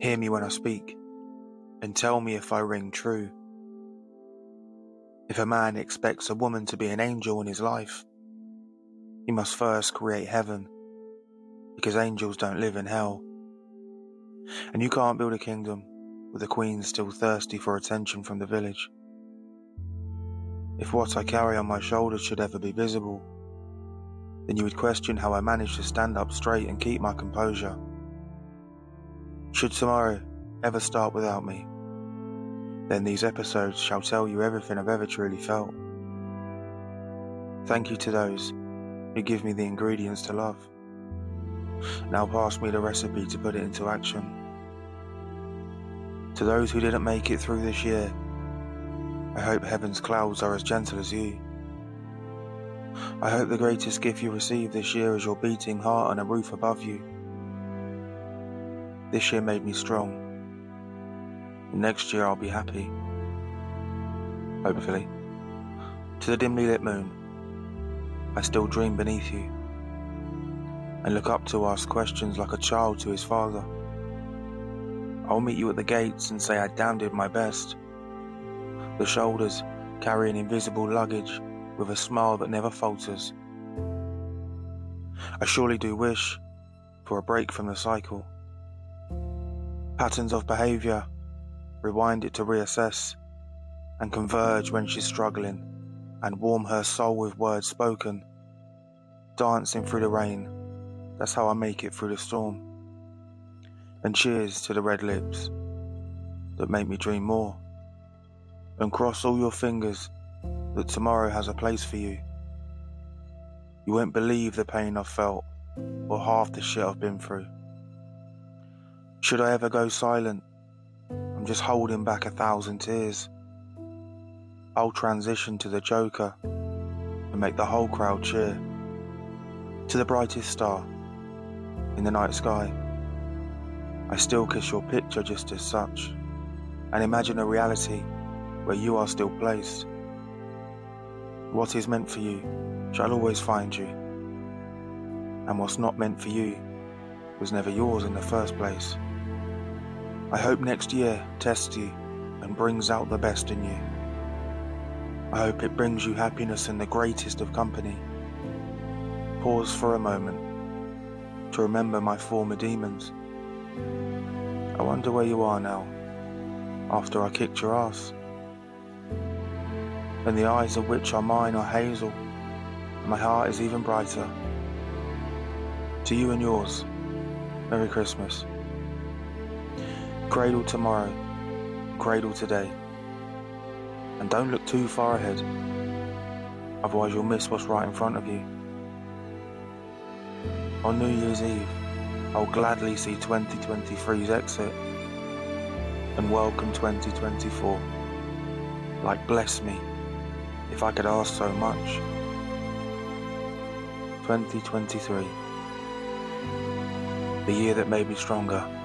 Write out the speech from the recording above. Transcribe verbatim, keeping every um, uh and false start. Hear me when I speak, and tell me if I ring true. If a man expects a woman to be an angel in his life, he must first create heaven, because angels don't live in hell. And you can't build a kingdom with a queen still thirsty for attention from the village. If what I carry on my shoulders should ever be visible, then you would question how I manage to stand up straight and keep my composure. Should tomorrow ever start without me, then these episodes shall tell you everything I've ever truly felt. Thank you to those who give me the ingredients to love. Now pass me the recipe to put it into action. To those who didn't make it through this year, I hope heaven's clouds are as gentle as you. I hope the greatest gift you receive this year is your beating heart and a roof above you. This year made me strong. And next year I'll be happy. Hopefully. To the dimly lit moon, I still dream beneath you, and look up to ask questions like a child to his father. I'll meet you at the gates and say I damn did my best. The shoulders carry an invisible luggage with a smile that never falters. I surely do wish for a break from the cycle. Patterns of behaviour rewind it to reassess and converge when she's struggling and warm her soul with words spoken. Dancing through the rain, that's how I make it through the storm. And cheers to the red lips that make me dream more. And cross all your fingers that tomorrow has a place for you. You won't believe the pain I've felt, or half the shit I've been through. Should I ever go silent, I'm just holding back a thousand tears. I'll transition to the Joker and make the whole crowd cheer. To the brightest star in the night sky, I still kiss your picture just as such, and imagine a reality where you are still placed. What is meant for you shall always find you, and what's not meant for you was never yours in the first place. I hope next year tests you and brings out the best in you. I hope it brings you happiness in the greatest of company. Pause for a moment to remember my former demons. I wonder where you are now, after I kicked your ass. And the eyes of which are mine are hazel, and my heart is even brighter. To you and yours, Merry Christmas. Cradle tomorrow, cradle today. And don't look too far ahead, otherwise you'll miss what's right in front of you. On New Year's Eve, I'll gladly see twenty twenty-three's exit and welcome twenty twenty-four. Like, bless me, if I could ask so much. twenty twenty-three, the year that made me stronger.